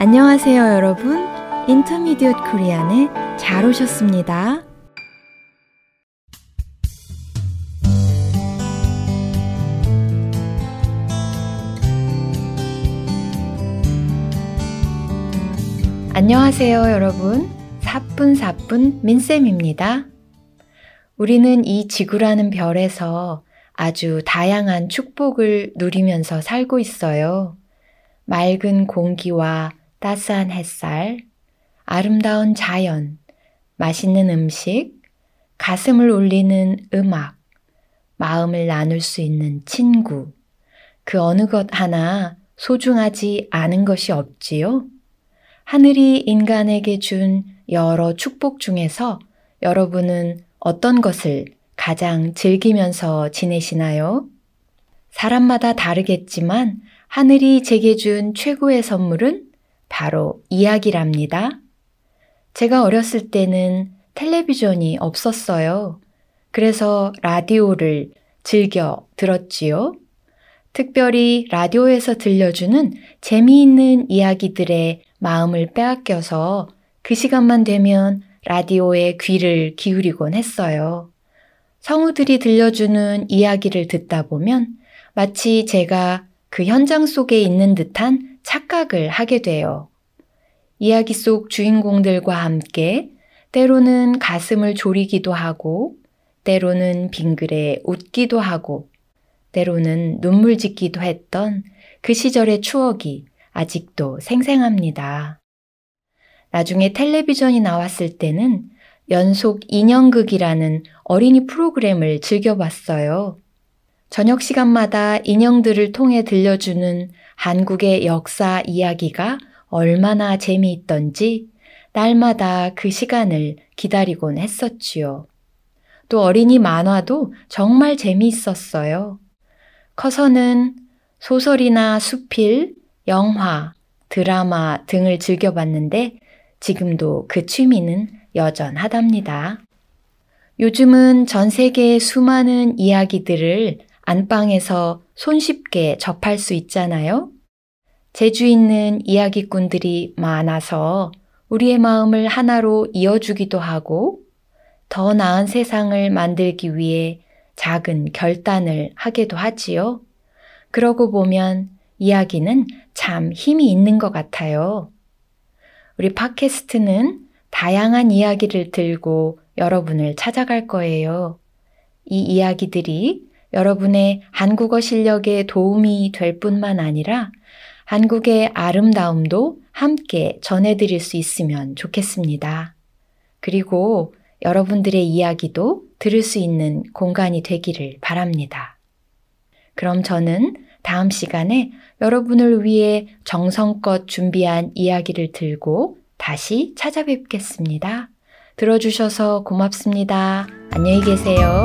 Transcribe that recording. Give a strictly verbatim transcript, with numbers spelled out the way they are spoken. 안녕하세요 여러분, 인터미디엇 코리안에 잘 오셨습니다. 안녕하세요 여러분, 사뿐사뿐 민쌤입니다. 우리는 이 지구라는 별에서 아주 다양한 축복을 누리면서 살고 있어요. 맑은 공기와 따스한 햇살, 아름다운 자연, 맛있는 음식, 가슴을 울리는 음악, 마음을 나눌 수 있는 친구, 그 어느 것 하나 소중하지 않은 것이 없지요. 하늘이 인간에게 준 여러 축복 중에서 여러분은 어떤 것을 가장 즐기면서 지내시나요? 사람마다 다르겠지만 하늘이 제게 준 최고의 선물은 바로 이야기랍니다. 제가 어렸을 때는 텔레비전이 없었어요. 그래서 라디오를 즐겨 들었지요. 특별히 라디오에서 들려주는 재미있는 이야기들의 마음을 빼앗겨서 그 시간만 되면 라디오에 귀를 기울이곤 했어요. 성우들이 들려주는 이야기를 듣다 보면 마치 제가 그 현장 속에 있는 듯한 착각을 하게 돼요. 이야기 속 주인공들과 함께 때로는 가슴을 졸이기도 하고, 때로는 빙그레 웃기도 하고, 때로는 눈물 짓기도 했던 그 시절의 추억이 아직도 생생합니다. 나중에 텔레비전이 나왔을 때는 연속 인형극이라는 어린이 프로그램을 즐겨봤어요. 저녁 시간마다 인형들을 통해 들려주는 한국의 역사 이야기가 얼마나 재미있던지 날마다 그 시간을 기다리곤 했었지요. 또 어린이 만화도 정말 재미있었어요. 커서는 소설이나 수필, 영화, 드라마 등을 즐겨봤는데 지금도 그 취미는 여전하답니다. 요즘은 전 세계의 수많은 이야기들을 안방에서 손쉽게 접할 수 있잖아요. 재주 있는 이야기꾼들이 많아서 우리의 마음을 하나로 이어주기도 하고 더 나은 세상을 만들기 위해 작은 결단을 하기도 하지요. 그러고 보면 이야기는 참 힘이 있는 것 같아요. 우리 팟캐스트는 다양한 이야기를 들고 여러분을 찾아갈 거예요. 이 이야기들이 여러분의 한국어 실력에 도움이 될 뿐만 아니라 한국의 아름다움도 함께 전해드릴 수 있으면 좋겠습니다. 그리고 여러분들의 이야기도 들을 수 있는 공간이 되기를 바랍니다. 그럼 저는 다음 시간에 여러분을 위해 정성껏 준비한 이야기를 들고 다시 찾아뵙겠습니다. 들어주셔서 고맙습니다. 안녕히 계세요.